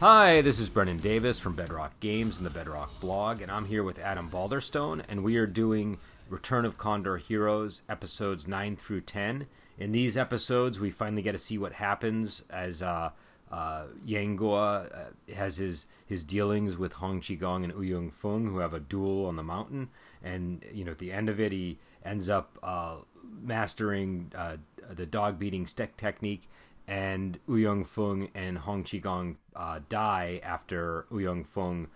Hi, this is Brennan Davis from Bedrock Games and the Bedrock Blog, and I'm here with Adam Balderstone, and we are doing Return of Condor Heroes, episodes 9 through 10. In these episodes, we finally get to see what happens as Yang Guo has his dealings with Hong Qigong and Ouyang Feng, who have a duel on the mountain, and at the end of it, he ends up mastering the dog-beating stick technique. And Ouyang Feng and Hong Qigong die after Ouyang Feng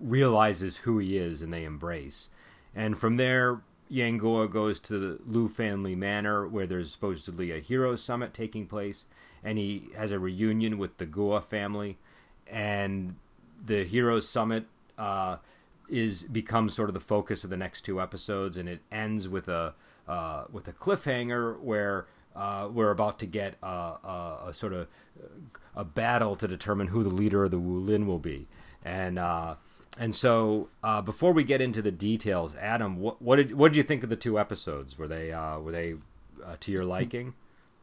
realizes who he is and they embrace. And from there, Yang Guo goes to the Lu family manor where there's supposedly a hero summit taking place. And he has a reunion with the Guo family. And the hero summit becomes sort of the focus of the next two episodes. And it ends with a cliffhanger where... we're about to get a battle to determine who the leader of the Wu Lin will be, and so before we get into the details, Adam, what did you think of the two episodes? Were they to your liking?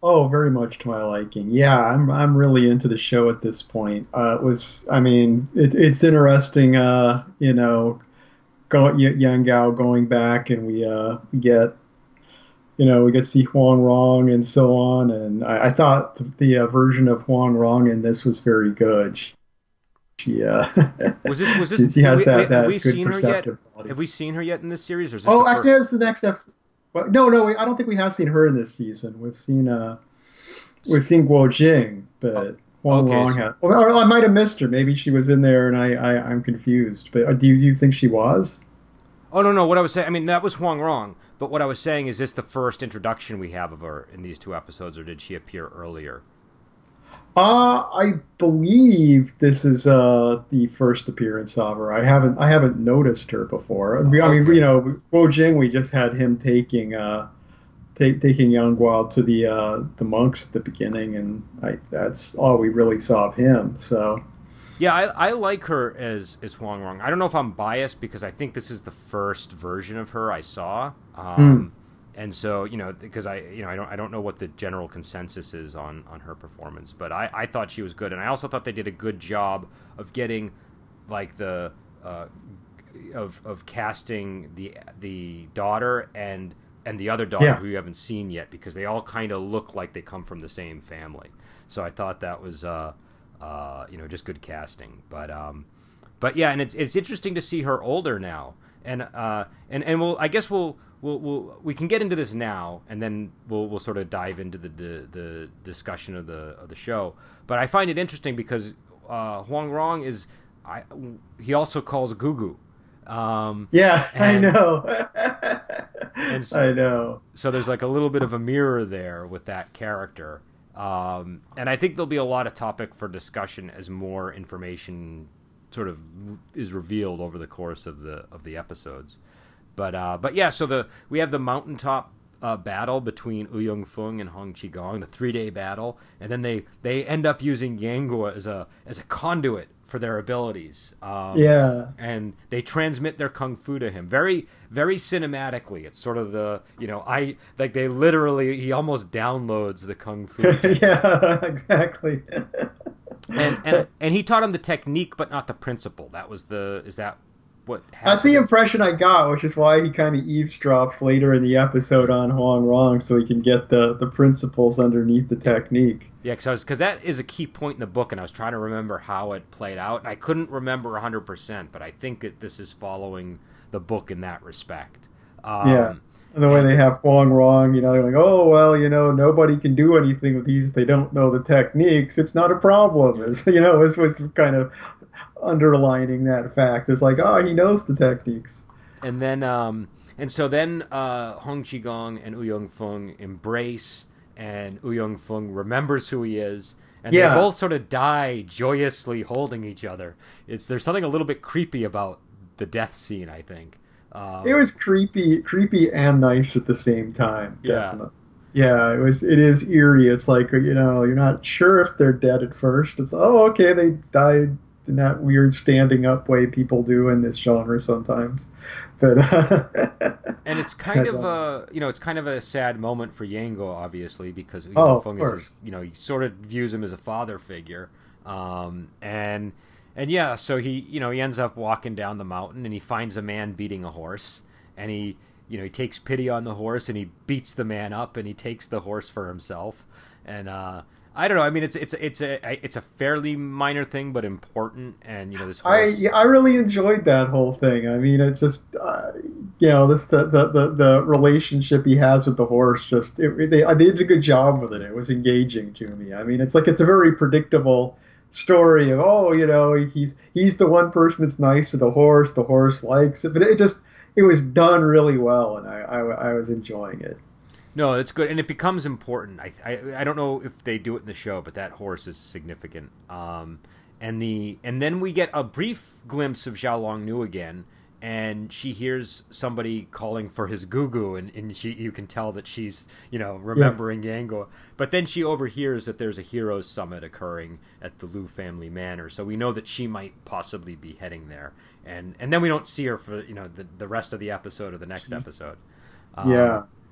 Oh, very much to my liking. Yeah, I'm really into the show at this point. It's interesting. Yang Guo going back, and we get to see Huang Rong and so on, and I thought the version of Huang Rong in this was very good. She has that good perceptive quality. Have we seen her yet in this series? Or is this that's the next episode. Well, no, I don't think we have seen her in this season. We've seen Guo Jing, but Huang Rong has. Or I might have missed her. Maybe she was in there, and I'm confused. But do you think she was? Oh no! What I was saying, that was Huang Rong. But what I was saying is, this the first introduction we have of her in these two episodes, or did she appear earlier? I believe this is the first appearance of her. I haven't noticed her before. Guo Jing, we just had him taking Yang Guo to the monks at the beginning, and that's all we really saw of him. So. Yeah, I like her as Huang Rong. I don't know if I'm biased because I think this is the first version of her I saw, and so because I don't know what the general consensus is on her performance, but I thought she was good, and I also thought they did a good job of getting like the of casting the daughter and the other daughter who you haven't seen yet, because they all kind of look like they come from the same family. So I thought that was. Just good casting, but yeah, and it's interesting to see her older now, and we can get into this now, and then we'll sort of dive into the discussion of the show. But I find it interesting because Huang Rong he also calls Gugu. I know. And so, I know. So there's like a little bit of a mirror there with that character. And I think there'll be a lot of topic for discussion as more information sort of is revealed over the course of the episodes. But yeah, so we have the mountaintop battle between Ouyang Feng and Hong Qigong, the 3-day battle, and then they end up using Yang Guo as a conduit for their abilities. And they transmit their kung fu to him very, very cinematically. It's sort of he almost downloads the kung fu. Yeah, exactly. and he taught him the technique, but not the principle. That was what happened? That's the impression I got, which is why he kind of eavesdrops later in the episode on Huang Rong, so he can get the principles underneath the technique. Yeah, because that is a key point in the book, and I was trying to remember how it played out, and I couldn't remember 100%, but I think that this is following the book in that respect. And the way they have Huang Rong, they're like, nobody can do anything with these if they don't know the techniques. It's not a problem. It's, this was kind of... underlining that fact. It's like, he knows the techniques. And then, Hong Qigong and Ouyang Feng embrace, and Ouyang Feng remembers who he is, and they both sort of die joyously holding each other. There's something a little bit creepy about the death scene, I think. It was creepy and nice at the same time. Definitely. Yeah, it is eerie. It's like, you're not sure if they're dead at first. It's, they died in that weird standing up way people do in this genre sometimes, but and it's kind of a sad moment for Yang Guo, obviously, because Feng is, he sort of views him as a father figure, And yeah, so he ends up walking down the mountain and he finds a man beating a horse, and he takes pity on the horse and he beats the man up and he takes the horse for himself. And I don't know. I mean, it's a fairly minor thing, but important. And this horse... I really enjoyed that whole thing. I mean, it's just the relationship he has with the horse. Just they did a good job with it. It was engaging to me. I mean, it's a very predictable story of he's the one person that's nice to the horse. The horse likes it, but it was done really well, and I was enjoying it. No, it's good, and it becomes important. I don't know if they do it in the show, but that horse is significant. And then we get a brief glimpse of Xiao Long Nu again, and she hears somebody calling for his gugu, and you can tell that she's remembering Yang Guo. But then she overhears that there's a heroes summit occurring at the Lu family manor, so we know that she might possibly be heading there. And then we don't see her for the rest of the episode or the next episode.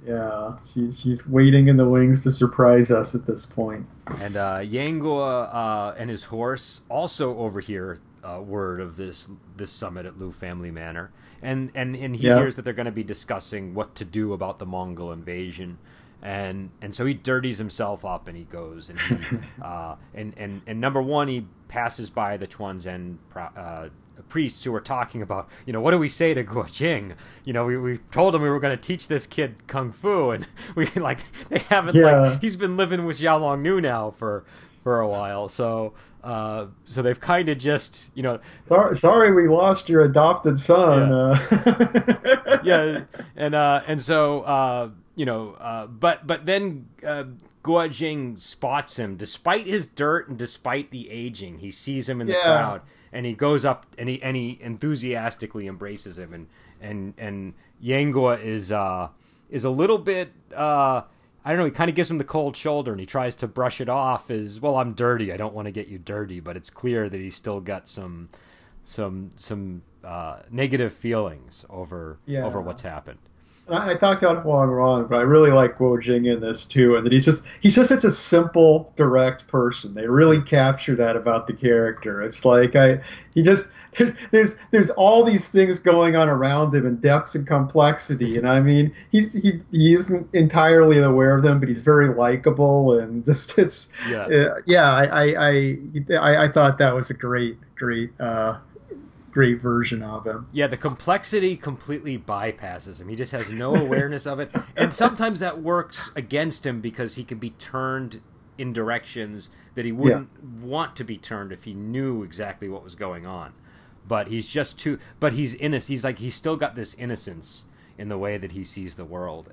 Yeah, she's waiting in the wings to surprise us at this point. And Yang Guo and his horse also overhear word of this summit at Lu family manor, and he hears that they're going to be discussing what to do about the Mongol invasion, and so he dirties himself up and he goes and he, and number one, he passes by the Chuanzhen priests who are talking about, what do we say to Guo Jing? We told him we were going to teach this kid kung fu, and they haven't. He's been living with Xiao Long Nu now for a while, so they've kind of just sorry we lost your adopted son. But then Guo Jing spots him despite his dirt and despite the aging. He sees him in the crowd. And he goes up and he enthusiastically embraces him, and Yang Guo is a little bit I don't know, he kind of gives him the cold shoulder and he tries to brush it off as, well, I'm dirty, I don't want to get you dirty, but it's clear that he's still got some negative feelings over what's happened. I talked out Huang Rong, but I really like Guo Jing in this too, and that he's just such a simple, direct person. They really capture that about the character. It's like there's all these things going on around him and depths and complexity, and I mean he isn't entirely aware of them, but he's very likable, and just I thought that was a great version of him. Yeah, the complexity completely bypasses him. He just has no awareness of it. And sometimes that works against him because he can be turned in directions that he wouldn't want to be turned if he knew exactly what was going on. But he's just too... But he's innocent. He's still got this innocence in the way that he sees the world.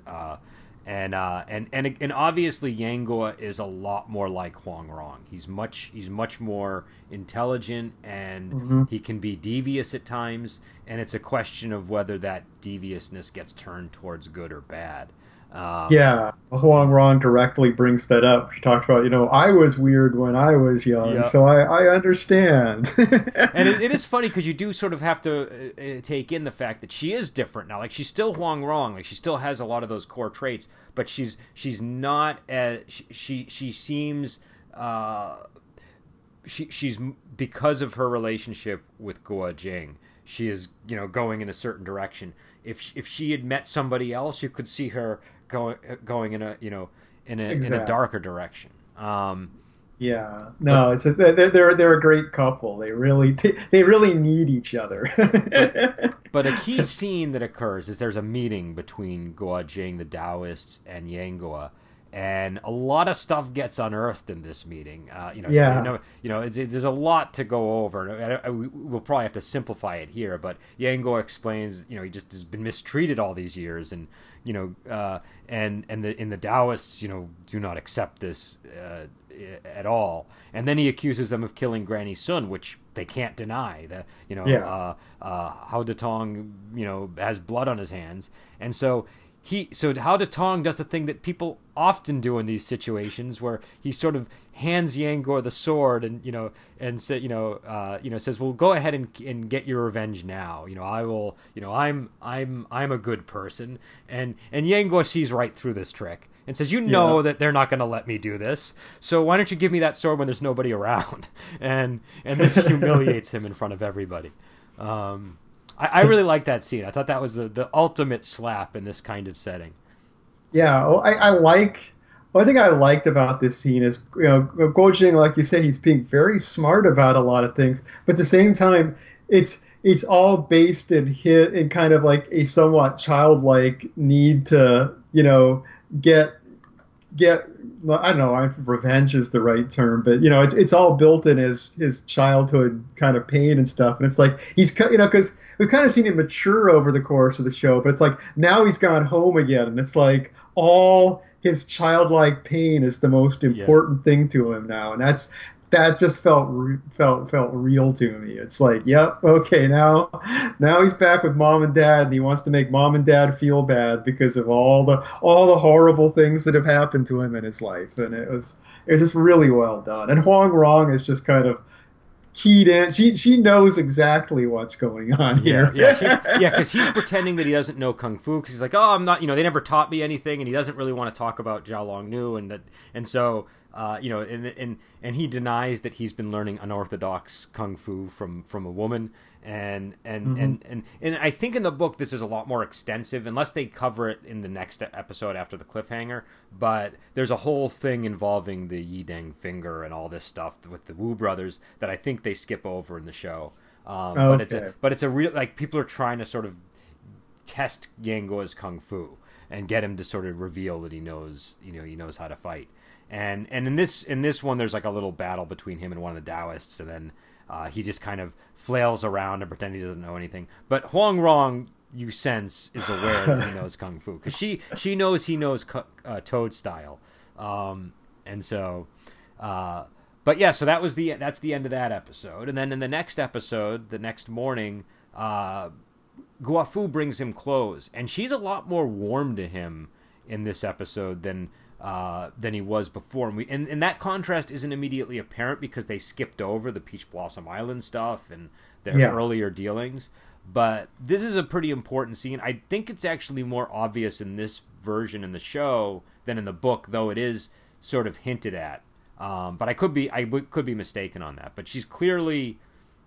And obviously Yang Guo is a lot more like Huang Rong. He's much more intelligent, and he can be devious at times. And it's a question of whether that deviousness gets turned towards good or bad. Huang Rong directly brings that up. She talks about, I was weird when I was young, so I understand. And it is funny because you do sort of have to take in the fact that she is different now. Like, she's still Huang Rong. Like, she still has a lot of those core traits, but she's not as she seems. She's because of her relationship with Guo Jing, she is going in a certain direction. If she had met somebody else, you could see her going in a in a darker direction. They're a great couple. They really need each other. But a key scene that occurs is there's a meeting between Guo Jing, the Taoists, and Yang Guo, and a lot of stuff gets unearthed in this meeting. There's a lot to go over. We'll probably have to simplify it here, but Yang Guo explains, he just has been mistreated all these years, and the Taoists, do not accept this at all. And then he accuses them of killing Granny Sun, which they can't deny. Hao Datong, has blood on his hands, and so. So Hao Datong does the thing that people often do in these situations, where he sort of hands Yang Guo the sword and says, "Well, go ahead and get your revenge now. I will. I'm a good person." And Yang Guo sees right through this trick, and says, you know that they're not going to let me do this, so why don't you give me that sword when there's nobody around? And this humiliates him in front of everybody. I really like that scene. I thought that was the ultimate slap in this kind of setting. Yeah, one thing I liked about this scene is, you know, Guo Jing, like you said, he's being very smart about a lot of things, but at the same time, it's all based in kind of like a somewhat childlike need to, you know, get I don't know, revenge is the right term, but, you know, it's all built in his childhood kind of pain and stuff. And it's like, he's, you know, because we've kind of seen him mature over the course of the show, but it's like now he's gone home again, and it's like all his childlike pain is the most important thing to him now. And that just felt real to me. It's like, yep, okay, now he's back with mom and dad, and he wants to make mom and dad feel bad because of all the horrible things that have happened to him in his life. And it was just really well done. And Huang Rong is just kind of keyed in. She knows exactly what's going on here. Yeah, because he's pretending that he doesn't know Kung Fu, because he's like, oh, I'm not, you know, they never taught me anything, and he doesn't really want to talk about Xiao Long Nu, and so. You know, and he denies that he's been learning unorthodox Kung Fu from a woman, and I think in the book this is a lot more extensive, unless they cover it in the next episode after the cliffhanger. But there's a whole thing involving the Yi Deng finger and all this stuff with the Wu brothers that I think they skip over in the show. Okay. But it's a real, like, people are trying to sort of test Yang Guo's Kung Fu and get him to sort of reveal that he knows how to fight. And in this one, there's like a little battle between him and one of the Taoists, and then he just kind of flails around and pretends he doesn't know anything. But Huang Rong, you sense, is aware that he knows Kung Fu, because she knows he knows Toad style, and so. But yeah, so that's the end of that episode, and then in the next episode, the next morning, Guo Fu brings him clothes, and she's a lot more warm to him in this episode than he was before. And that contrast isn't immediately apparent because they skipped over the Peach Blossom Island stuff and their earlier dealings. But this is a pretty important scene. I think it's actually more obvious in this version in the show than in the book, though it is sort of hinted at. But I could be mistaken on that. But she's clearly,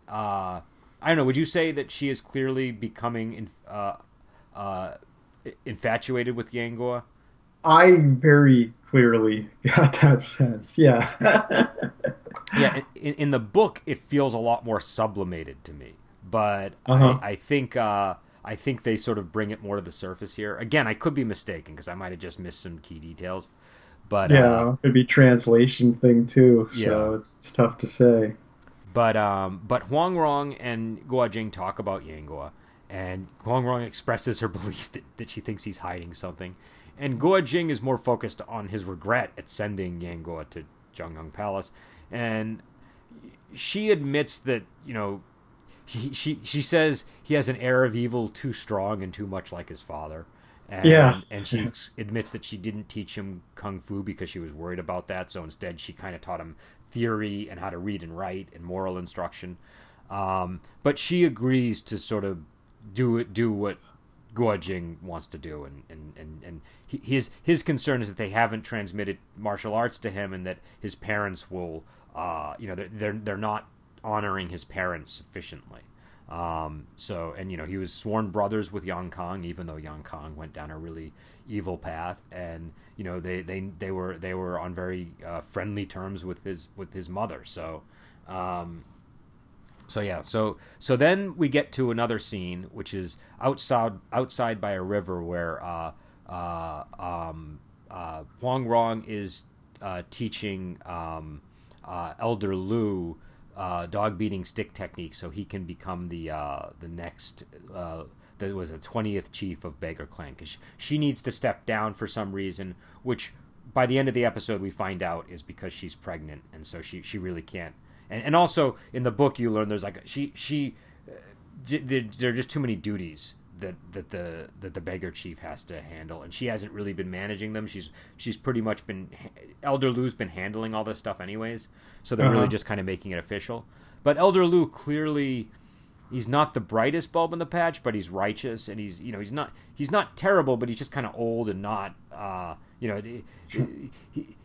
I don't know, would you say that she is clearly becoming infatuated with Yang Guo? I very clearly got that sense, yeah. Yeah, in the book, it feels a lot more sublimated to me, but I think they sort of bring it more to the surface here. Again, I could be mistaken because I might have just missed some key details, but it'd be a translation thing too, so it's tough to say. But Huang Rong and Guo Jing talk about Yang Guo, and Huang Rong expresses her belief that she thinks he's hiding something. And Guo Jing is more focused on his regret at sending Yang Guo to Chongyang Palace. And she admits that, you know, she says he has an air of evil too strong and too much like his father. And she admits that she didn't teach him Kung Fu because she was worried about that. So instead she kind of taught him theory and how to read and write and moral instruction. But she agrees to sort of do what Guo Jing wants to do, and his concern is that they haven't transmitted martial arts to him, and that his parents will, you know, they're not honoring his parents sufficiently. So, and you know, he was sworn brothers with Yang Kong, even though Yang Kong went down a really evil path, and you know they were on very friendly terms with his mother. So. So then we get to another scene, which is outside by a river, where Huang Rong is teaching Elder Liu dog beating stick technique, so he can become the next that was the 20th chief of Beggar Clan, because she needs to step down for some reason, which by the end of the episode we find out is because she's pregnant, and so she really can't. And also in the book you learn there's like there are just too many duties that the beggar chief has to handle, and she hasn't really been managing them. She's pretty much been Elder Liu's been handling all this stuff anyways, so they're really just kind of making it official. But Elder Liu, clearly he's not the brightest bulb in the patch, but he's righteous, and he's not terrible, but he's just kind of old and not you know,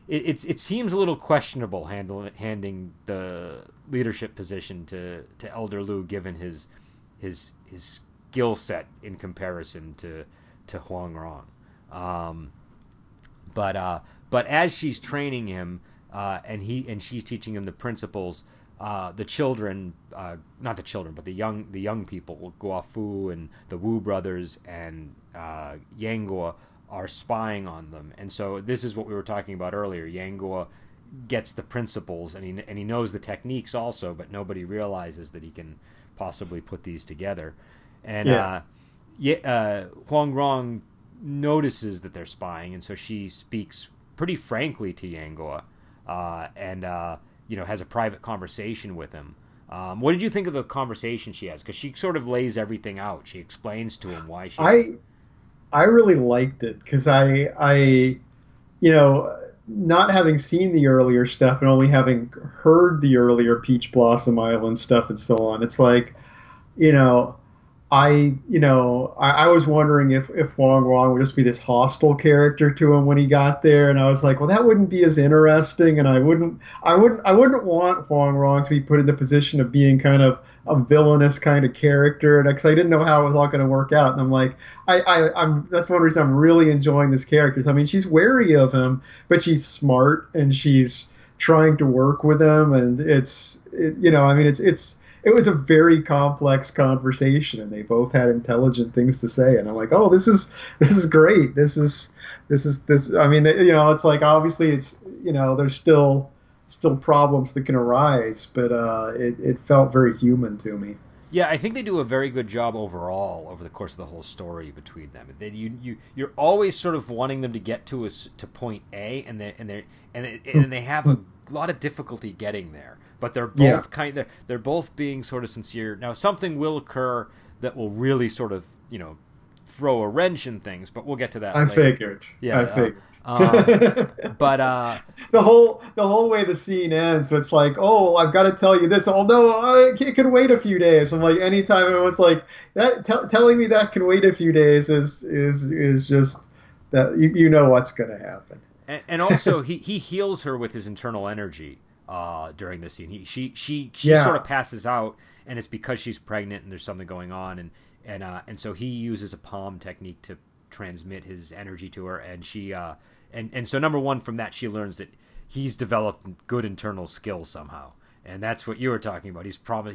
it seems a little questionable handing the leadership position to Elder Liu, given his skill set in comparison to Huang Rong. But as she's training him, and she's teaching him the principles, the young people, Guo Fu and the Wu brothers and Yang Guo, are spying on them. And so this is what we were talking about earlier. Yang Guo gets the principles, and he knows the techniques also, but nobody realizes that he can possibly put these together. And Huang Rong notices that they're spying, and so she speaks pretty frankly to Yang Guo, and has a private conversation with him. What did you think of the conversation she has? Because she sort of lays everything out. She explains to him why she... I really liked it, because I not having seen the earlier stuff and only having heard the earlier Peach Blossom Island stuff and so on, it's like, I was wondering if Huang Rong would just be this hostile character to him when he got there, and I was like, well, that wouldn't be as interesting, and I wouldn't want Huang Rong to be put in the position of being kind of a villainous kind of character, because I didn't know how it was all going to work out. And I'm like, I'm that's one reason I'm really enjoying this character. I mean, she's wary of him, but she's smart and she's trying to work with him, and it was a very complex conversation, and they both had intelligent things to say. And I'm like, oh, this is great. This is. I mean, it's like, obviously it's, there's still problems that can arise, but it felt very human to me. Yeah, I think they do a very good job overall over the course of the whole story between them. You're always sort of wanting them to get to point A, and they have a lot of difficulty getting there. But they're both they're both being sort of sincere. Now, something will occur that will really sort of, throw a wrench in things, but we'll get to that later. Figured. Yeah, I figured. But the whole way the scene ends, it's like, oh, I've got to tell you this. Oh no, it can wait a few days. I'm like, anytime everyone's like that, telling me that can wait a few days is just that you know what's going to happen. And also, he heals her with his internal energy. During this scene, she sort of passes out, and it's because she's pregnant and there's something going on, and so he uses a palm technique to transmit his energy to her, and she so number one, from that she learns that he's developed good internal skills somehow, and that's what you were talking about. He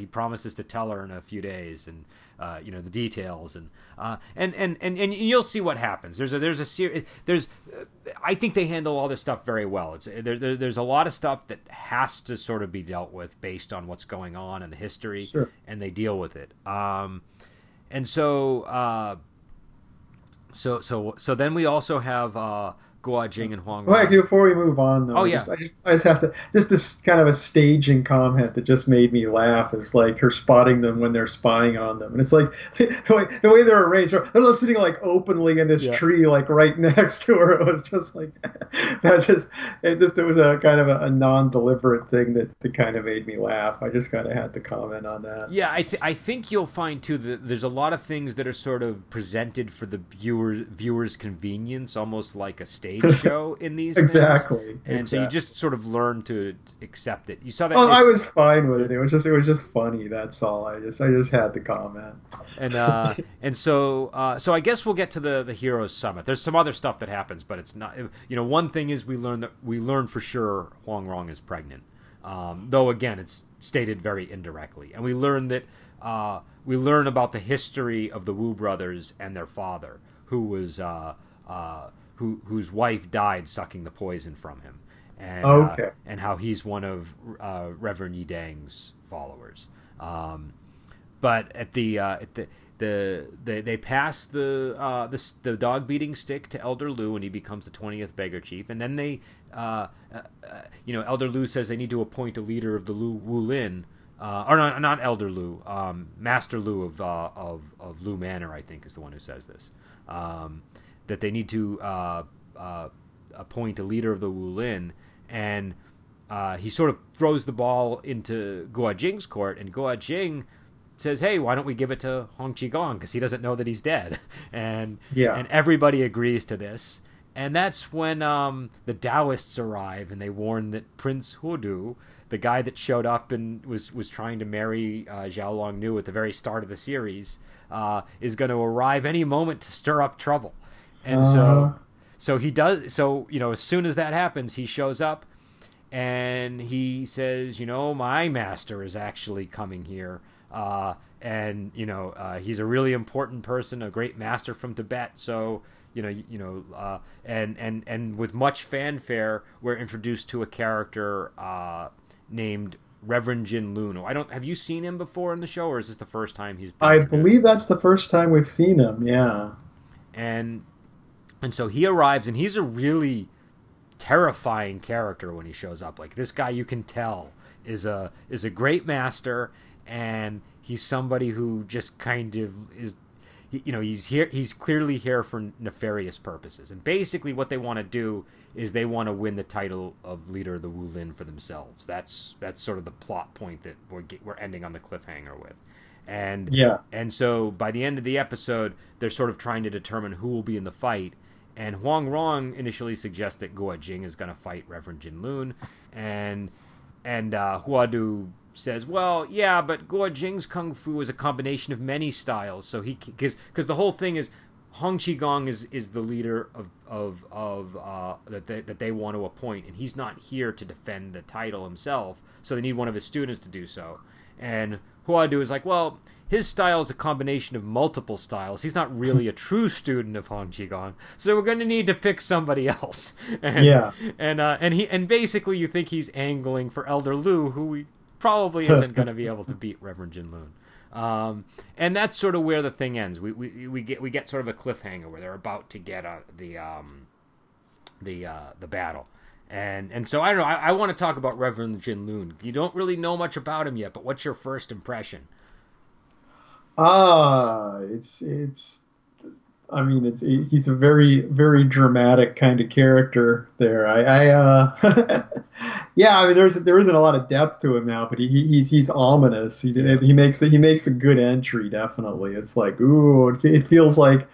promises to tell her in a few days, and the details, and you'll see what happens. I think they handle all this stuff very well. There's a lot of stuff that has to sort of be dealt with based on what's going on in the history, sure. And they deal with it. So then we also have Guo Jing and Huang. Well, actually, before we move on, though, I just have to, just this kind of a staging comment that just made me laugh, is like her spotting them when they're spying on them, and it's like the way they're arranged, they're sitting like openly in this tree, like right next to her. It was just like it was a kind of a non-deliberate thing that kind of made me laugh. I just kind of had to comment on that. Yeah, I think you'll find too that there's a lot of things that are sort of presented for the viewers' convenience, almost like a stage show in these things. And so you just sort of learn to accept it. You saw that. Oh, I was fine with it. It was just funny. That's all. I just had to comment. And so I guess we'll get to the Heroes Summit. There's some other stuff that happens, but it's not. One thing is we learn for sure Huang Rong is pregnant. Though again, it's stated very indirectly, and we learn about the history of the Wu brothers and their father, who was whose wife died sucking the poison from him, and how he's one of Reverend Yi Deng's followers. But they pass the dog beating stick to Elder Liu, and he becomes the 20th beggar chief. And then they, Elder Liu says they need to appoint a leader of the Wu Lin, or not Elder Liu, Master Liu of Lu Manor, I think, is the one who says this. That they need to appoint a leader of the Wu Lin, and he sort of throws the ball into Guo Jing's court, and Guo Jing says, "Hey, why don't we give it to Hong Qigong? Because he doesn't know that he's dead." And everybody agrees to this, And that's when the Taoists arrive and they warn that Prince Huo Du, the guy that showed up and was trying to marry Xiao Long Nu at the very start of the series, is going to arrive any moment to stir up trouble. And so he does. So, you know, as soon as that happens, he shows up and he says, you know, my master is actually coming here. And, you know, he's a really important person, a great master from Tibet. So, and with much fanfare, we're introduced to a character named Reverend Jin Luno. Have you seen him before in the show, or is this the first time he's been? I believe that's the first time we've seen him. Yeah. And so he arrives, and he's a really terrifying character when he shows up. Like, this guy, you can tell is a great master, and he's somebody who just kind of is. You know, he's here. He's clearly here for nefarious purposes, and basically, what they want to do is they want to win the title of leader of the Wu Lin for themselves. That's sort of the plot point that we're ending on the cliffhanger with, and so by the end of the episode, they're sort of trying to determine who will be in the fight. And Huang Rong initially suggests that Guo Jing is going to fight Reverend Jin Luno, and Huo Du says, well, yeah, but Guo Jing's Kung Fu is a combination of many styles, so he, because the whole thing is Hong Qigong is the leader that they want to appoint, and he's not here to defend the title himself, so they need one of his students to do so. And Huo Du is like, well, his style is a combination of multiple styles. He's not really a true student of Hong Qigong, so we're going to need to pick somebody else. And basically you think he's angling for Elder Liu, who we probably isn't going to be able to beat Reverend Jin Luno, and that's sort of where the thing ends. We get sort of a cliffhanger where they're about to get the battle, and so I don't know. I want to talk about Reverend Jin Luno. You don't really know much about him yet, but what's your first impression? He's a very, very dramatic kind of character there. There isn't a lot of depth to him now, but he's ominous. He makes a good entry, definitely. It's like, ooh, it feels like,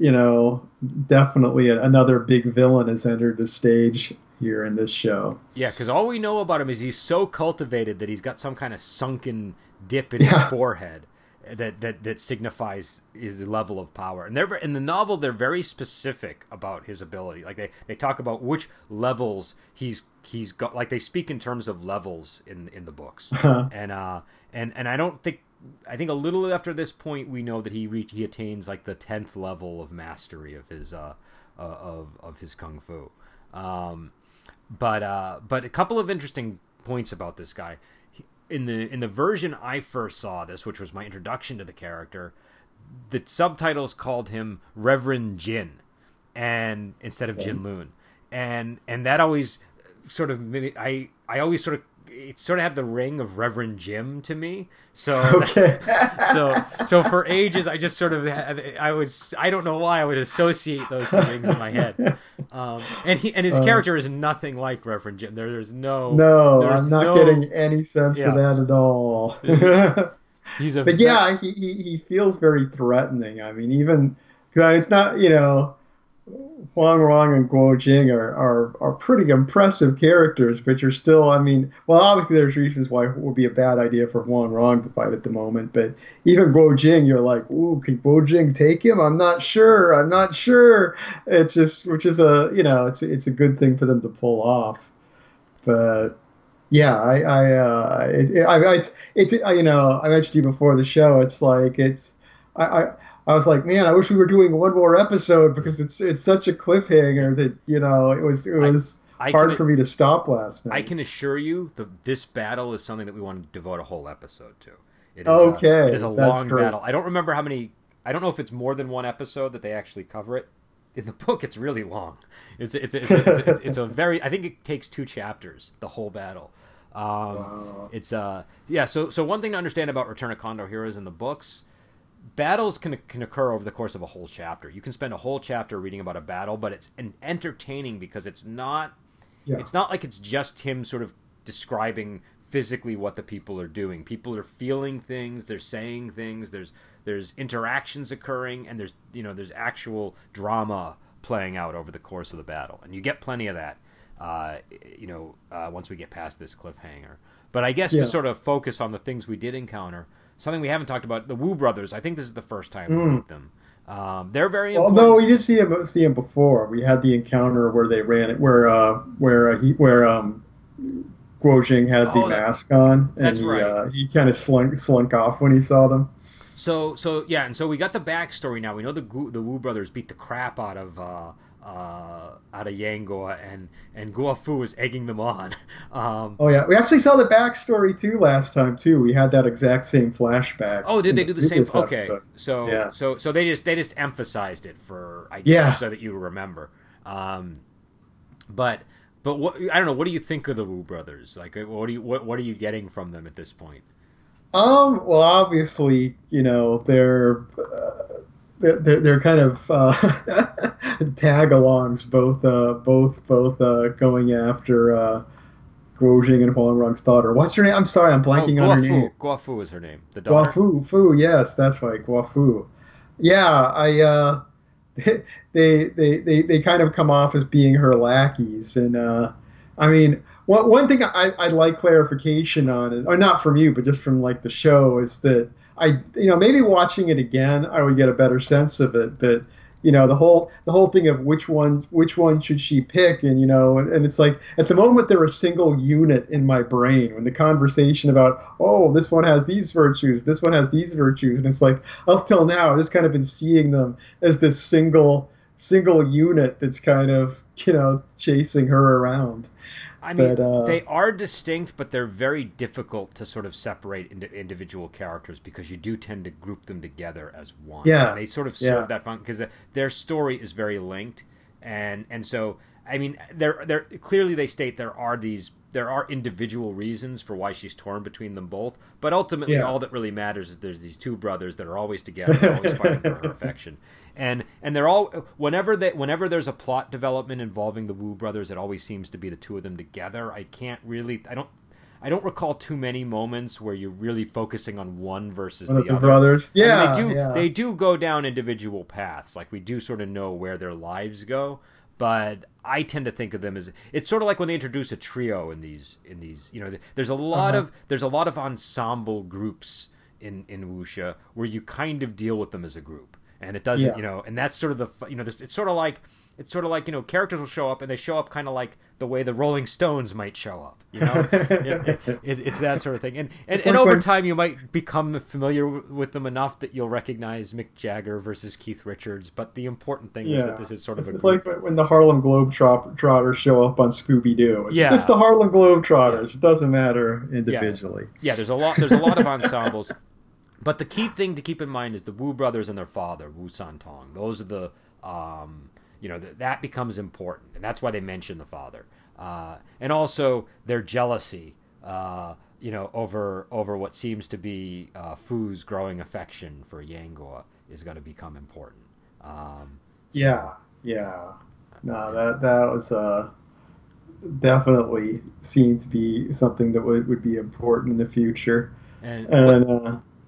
you know, definitely another big villain has entered the stage here in this show. Yeah, because all we know about him is he's so cultivated that he's got some kind of sunken dip in his forehead. That signifies is the level of power, and they're in the novel. They're very specific about his ability. Like they talk about which levels he's got. Like they speak in terms of levels in the books. Uh-huh. And I think a little after this point we know that he attains like the 10th level of mastery of his of his kung fu. But a couple of interesting points about this guy. In the version I first saw this, which was my introduction to the character, the subtitles called him Reverend Jin, and instead of Jin Luno, and that always sort of it sort of had the ring of Reverend Jim to me. So okay. so for ages I just sort of I don't know why I would associate those two things in my head. And his character is nothing like Reverend Jim. I'm not getting any sense of that at all. He feels very threatening. I mean, even because it's not, you know, Huang Rong and Guo Jing are pretty impressive characters, but you're still, I mean, well, obviously there's reasons why it would be a bad idea for Huang Rong to fight at the moment, but even Guo Jing, you're like, ooh, can Guo Jing take him? I'm not sure. It's just, which is a, you know, it's a good thing for them to pull off. But yeah, I mentioned to you before the show, I was like, man, I wish we were doing one more episode because it's such a cliffhanger that, you know, it was hard for me to stop last night. I can assure you this battle is something that we want to devote a whole episode to. It is a long battle. I don't remember how many. I don't know if it's more than one episode that they actually cover it. In the book, it's really long. It's I think it takes 2 chapters, the whole battle. Wow. So one thing to understand about Return of Condor Heroes in the books. Battles can occur over the course of a whole chapter. You can spend a whole chapter reading about a battle, but it's entertaining because it's not like it's just him sort of describing physically what the people are doing. People are feeling things, they're saying things, there's interactions occurring, and there's actual drama playing out over the course of the battle. And you get plenty of that, once we get past this cliffhanger. But I guess to sort of focus on the things we did encounter, something we haven't talked about, the Wu brothers. I think this is the first time we meet them. They're very important. Although we did see him before. We had the encounter where they ran it, where Guo Jing had the mask on, and that's right. He kind of slunk off when he saw them. So we got the backstory now. We know the Wu brothers beat the crap out of Yang Guo, and Guo Fu is egging them on. We actually saw the backstory too last time too. We had that exact same flashback. Oh, did they do the same? Okay, episode. So they just emphasized it for so that you remember. But what, I don't know. What do you think of the Wu brothers? Like, what are you getting from them at this point? Well, obviously, they're kind of tag-alongs, both going after Guo Jing and Huang Rong's daughter. What's her name? I'm sorry, I'm blanking on her name. Guo Fu is her name. The daughter. Guo Fu, yes, that's right, Guo Fu. Yeah, they kind of come off as being her lackeys, and one thing I'd like clarification on, and or not from you, but just from like the show, is that maybe watching it again, I would get a better sense of it. But the whole thing of which one should she pick, and and it's like at the moment they're a single unit in my brain. When the conversation about this one has these virtues, this one has these virtues, and it's like up till now I've just kind of been seeing them as this single unit that's kind of chasing her around. I mean, they are distinct, but they're very difficult to sort of separate into individual characters because you do tend to group them together as one. Yeah. And they sort of serve that function because their story is very linked. And so, I mean, they're clearly they state there are individual reasons for why she's torn between them both. But ultimately, all that really matters is there's these two brothers that are always together, always fighting for her affection. And they're all whenever there's a plot development involving the Wu brothers, it always seems to be the two of them together. I don't recall too many moments where you're really focusing on one versus the other. Brothers. Yeah, I mean, they do go down individual paths. Like we do sort of know where their lives go, but I tend to think of them as it's sort of like when they introduce a trio in these. There's a lot of ensemble groups in Wuxia where you kind of deal with them as a group. And it doesn't, and that's sort of the, it's sort of like characters will show up and they show up kind of like the way the Rolling Stones might show up, it's that sort of thing. And over time you might become familiar with them enough that you'll recognize Mick Jagger versus Keith Richards. But the important thing is that this is sort of it's like when the Harlem Globetrotters show up on Scooby-Doo. It's the Harlem Globetrotters. It doesn't matter individually. Yeah, there's a lot of ensembles. But the key thing to keep in mind is the Wu brothers and their father, Wu Santong. Those are the, that becomes important. And that's why they mention the father. And also their jealousy, over what seems to be Fu's growing affection for Yang Guo is going to become important. No, that was definitely seemed to be something that would be important in the future.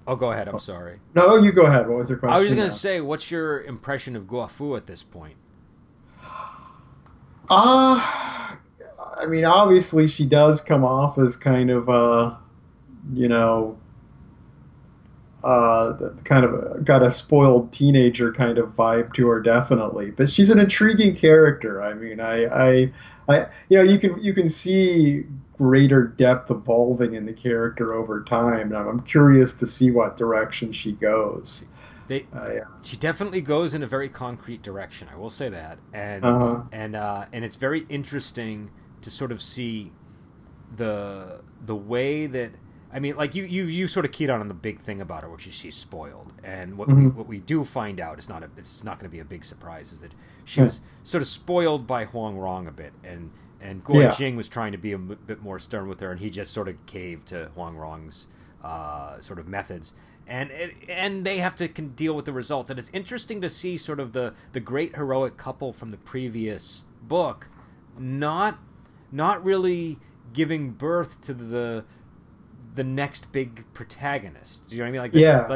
Oh, go ahead. I'm sorry. No, you go ahead. What was your question? I was just going to say, what's your impression of Guo Fu at this point? I mean, obviously she does come off as kind of, got a spoiled teenager kind of vibe to her, definitely. But she's an intriguing character. I mean, you can see greater depth evolving in the character over time, and I'm curious to see what direction she goes. She definitely goes in a very concrete direction, I will say that, and it's very interesting to sort of see the way that I mean, like you sort of keyed on the big thing about her, which is she's spoiled, and what we do find out is it's not going to be a big surprise is that she was sort of spoiled by Huang Rong a bit, and Guo Jing was trying to be a bit more stern with her, and he just sort of caved to Huang Rong's sort of methods. And they have to deal with the results. And it's interesting to see sort of the great heroic couple from the previous book not really giving birth to the next big protagonist. Do you know what I mean?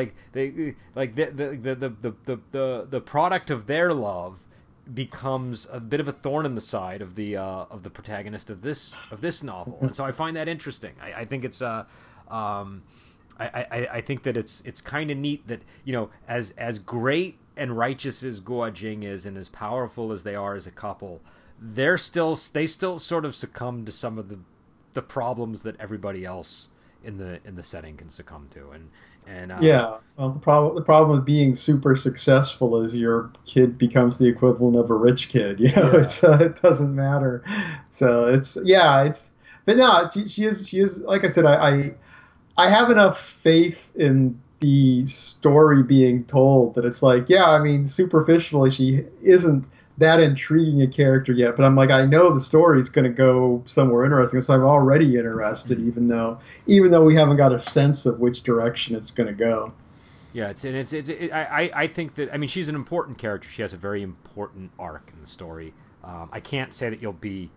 Like the product of their love becomes a bit of a thorn in the side of the protagonist of this novel, and so I find that interesting. I think it's I think that it's kind of neat that, you know, as great and righteous as Guo Jing is, and as powerful as they are as a couple, they still sort of succumb to some of the problems that everybody else in the setting can succumb to, and yeah. Well, the problem with being super successful is your kid becomes the equivalent of a rich kid. You know, yeah. It doesn't matter. So she is like I said. I have enough faith in the story being told that it's like, yeah, I mean, superficially she isn't that intriguing a character yet, but I'm like, I know the story's going to go somewhere interesting, so I'm already interested, even though we haven't got a sense of which direction it's going to go. Yeah, I think that, I mean, she's an important character. She has a very important arc in the story. I can't say that you'll be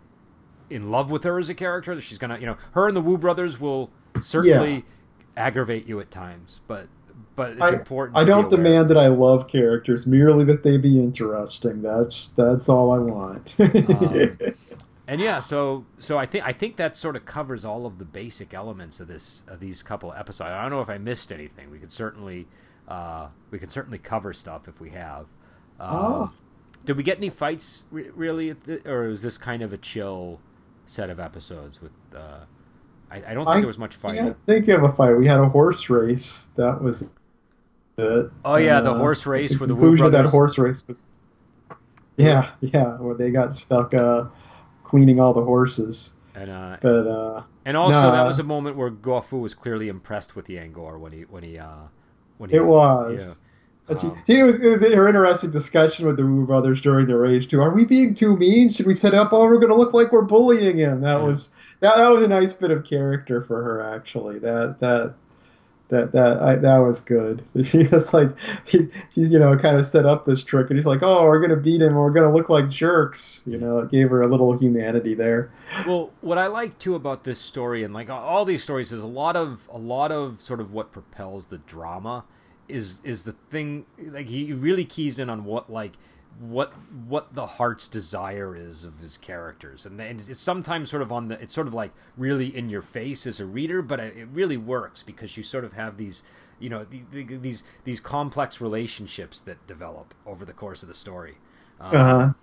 in love with her as a character. That she's going to, you know, her and the Wu brothers will certainly aggravate you at times, but it's important. I don't demand that I love characters, merely that they be interesting. That's all I want. And yeah, so I think that sort of covers all of the basic elements of these couple of episodes. I don't know if I missed anything. We could certainly cover stuff if we have. Did we get any fights really, or is this kind of a chill set of episodes with? I don't think there was much fighting. I can't think of a fight. We had a horse race. That was it. Oh, yeah, the horse race where the Wu brothers... That horse race was... Yeah, where they got stuck cleaning all the horses. And also, that was a moment where Guo Fu was clearly impressed with Yang Guo when he. It was. You know, it was in her interesting discussion with the Wu brothers during the rage, too. Are we being too mean? Should we set up? Oh, we're going to look like we're bullying him. That was a nice bit of character for her, actually. That was good. She just she's kind of set up this trick, and he's like, oh, we're gonna beat him, we're gonna look like jerks. You know, it gave her a little humanity there. Well, what I like too about this story, and like all these stories, is a lot of sort of what propels the drama is the thing. Like he really keys in on what the heart's desire is of his characters, and it's sometimes sort of it's sort of like really in your face as a reader, but it really works because you sort of have these, you know, these complex relationships that develop over the course of the story, and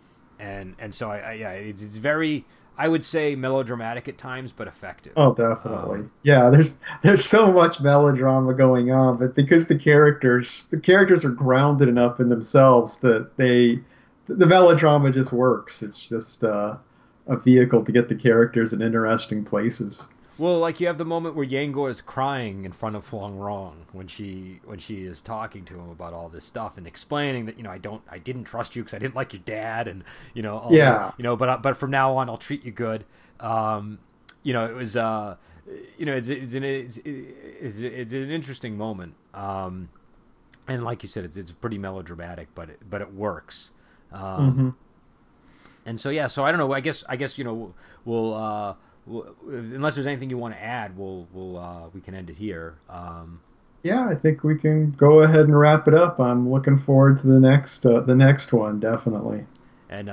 so it's very, I would say, melodramatic at times, but effective. Oh, definitely. There's so much melodrama going on, but because the characters are grounded enough in themselves that the melodrama just works. It's just a vehicle to get the characters in interesting places. Well, like you have the moment where Yang Guo is crying in front of Huang Rong when she is talking to him about all this stuff and explaining that, you know, I didn't trust you because I didn't like your dad, and you know, but from now on I'll treat you good. It's an interesting moment, and like you said, it's pretty melodramatic, but it works. And so so I don't know. I guess you know, we'll. Well, unless there's anything you want to add, we can end it here. I think we can go ahead and wrap it up. I'm looking forward to the next one, definitely. And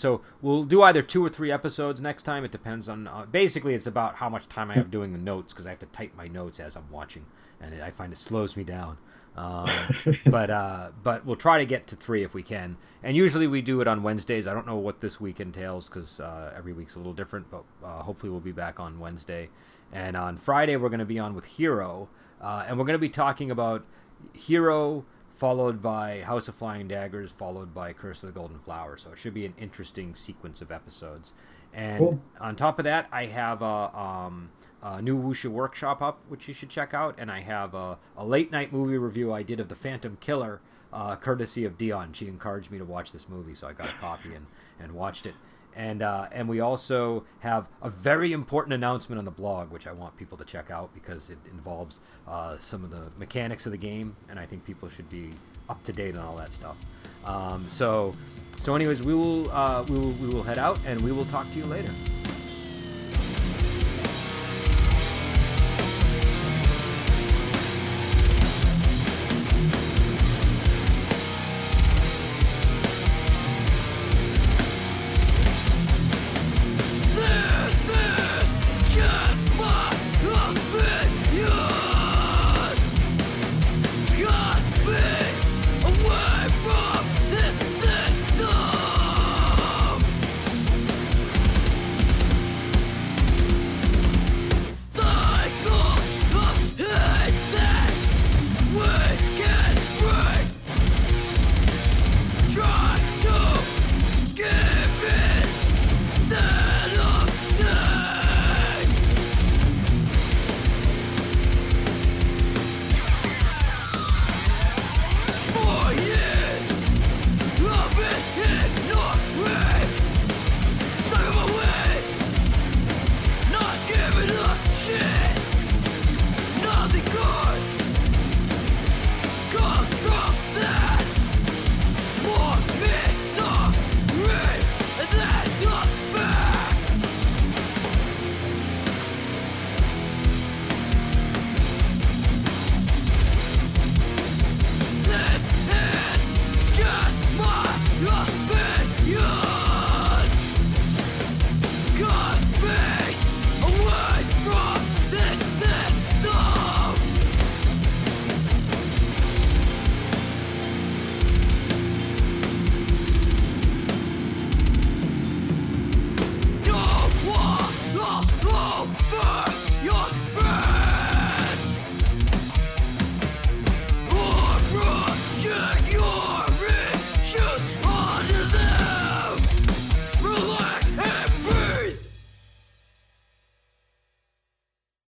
so we'll do either 2 or 3 episodes next time. It depends on. Basically, it's about how much time I have doing the notes, because I have to type my notes as I'm watching, and I find it slows me down. But we'll try to get to 3 if we can. And usually we do it on Wednesdays. I don't know what this week entails because every week's a little different. But hopefully we'll be back on Wednesday. And on Friday we're going to be on with Hero, and we're going to be talking about Hero followed by House of Flying Daggers followed by Curse of the Golden Flower. So it should be an interesting sequence of episodes. And cool. On top of that, I have a new Wuxia workshop up, which you should check out, and I have a late night movie review I did of The Phantom Killer, courtesy of Dion. She encouraged me to watch this movie, so I got a copy and watched it. And we also have a very important announcement on the blog, which I want people to check out because it involves some of the mechanics of the game, and I think people should be up to date on all that stuff. So anyways, we will head out, and we will talk to you later.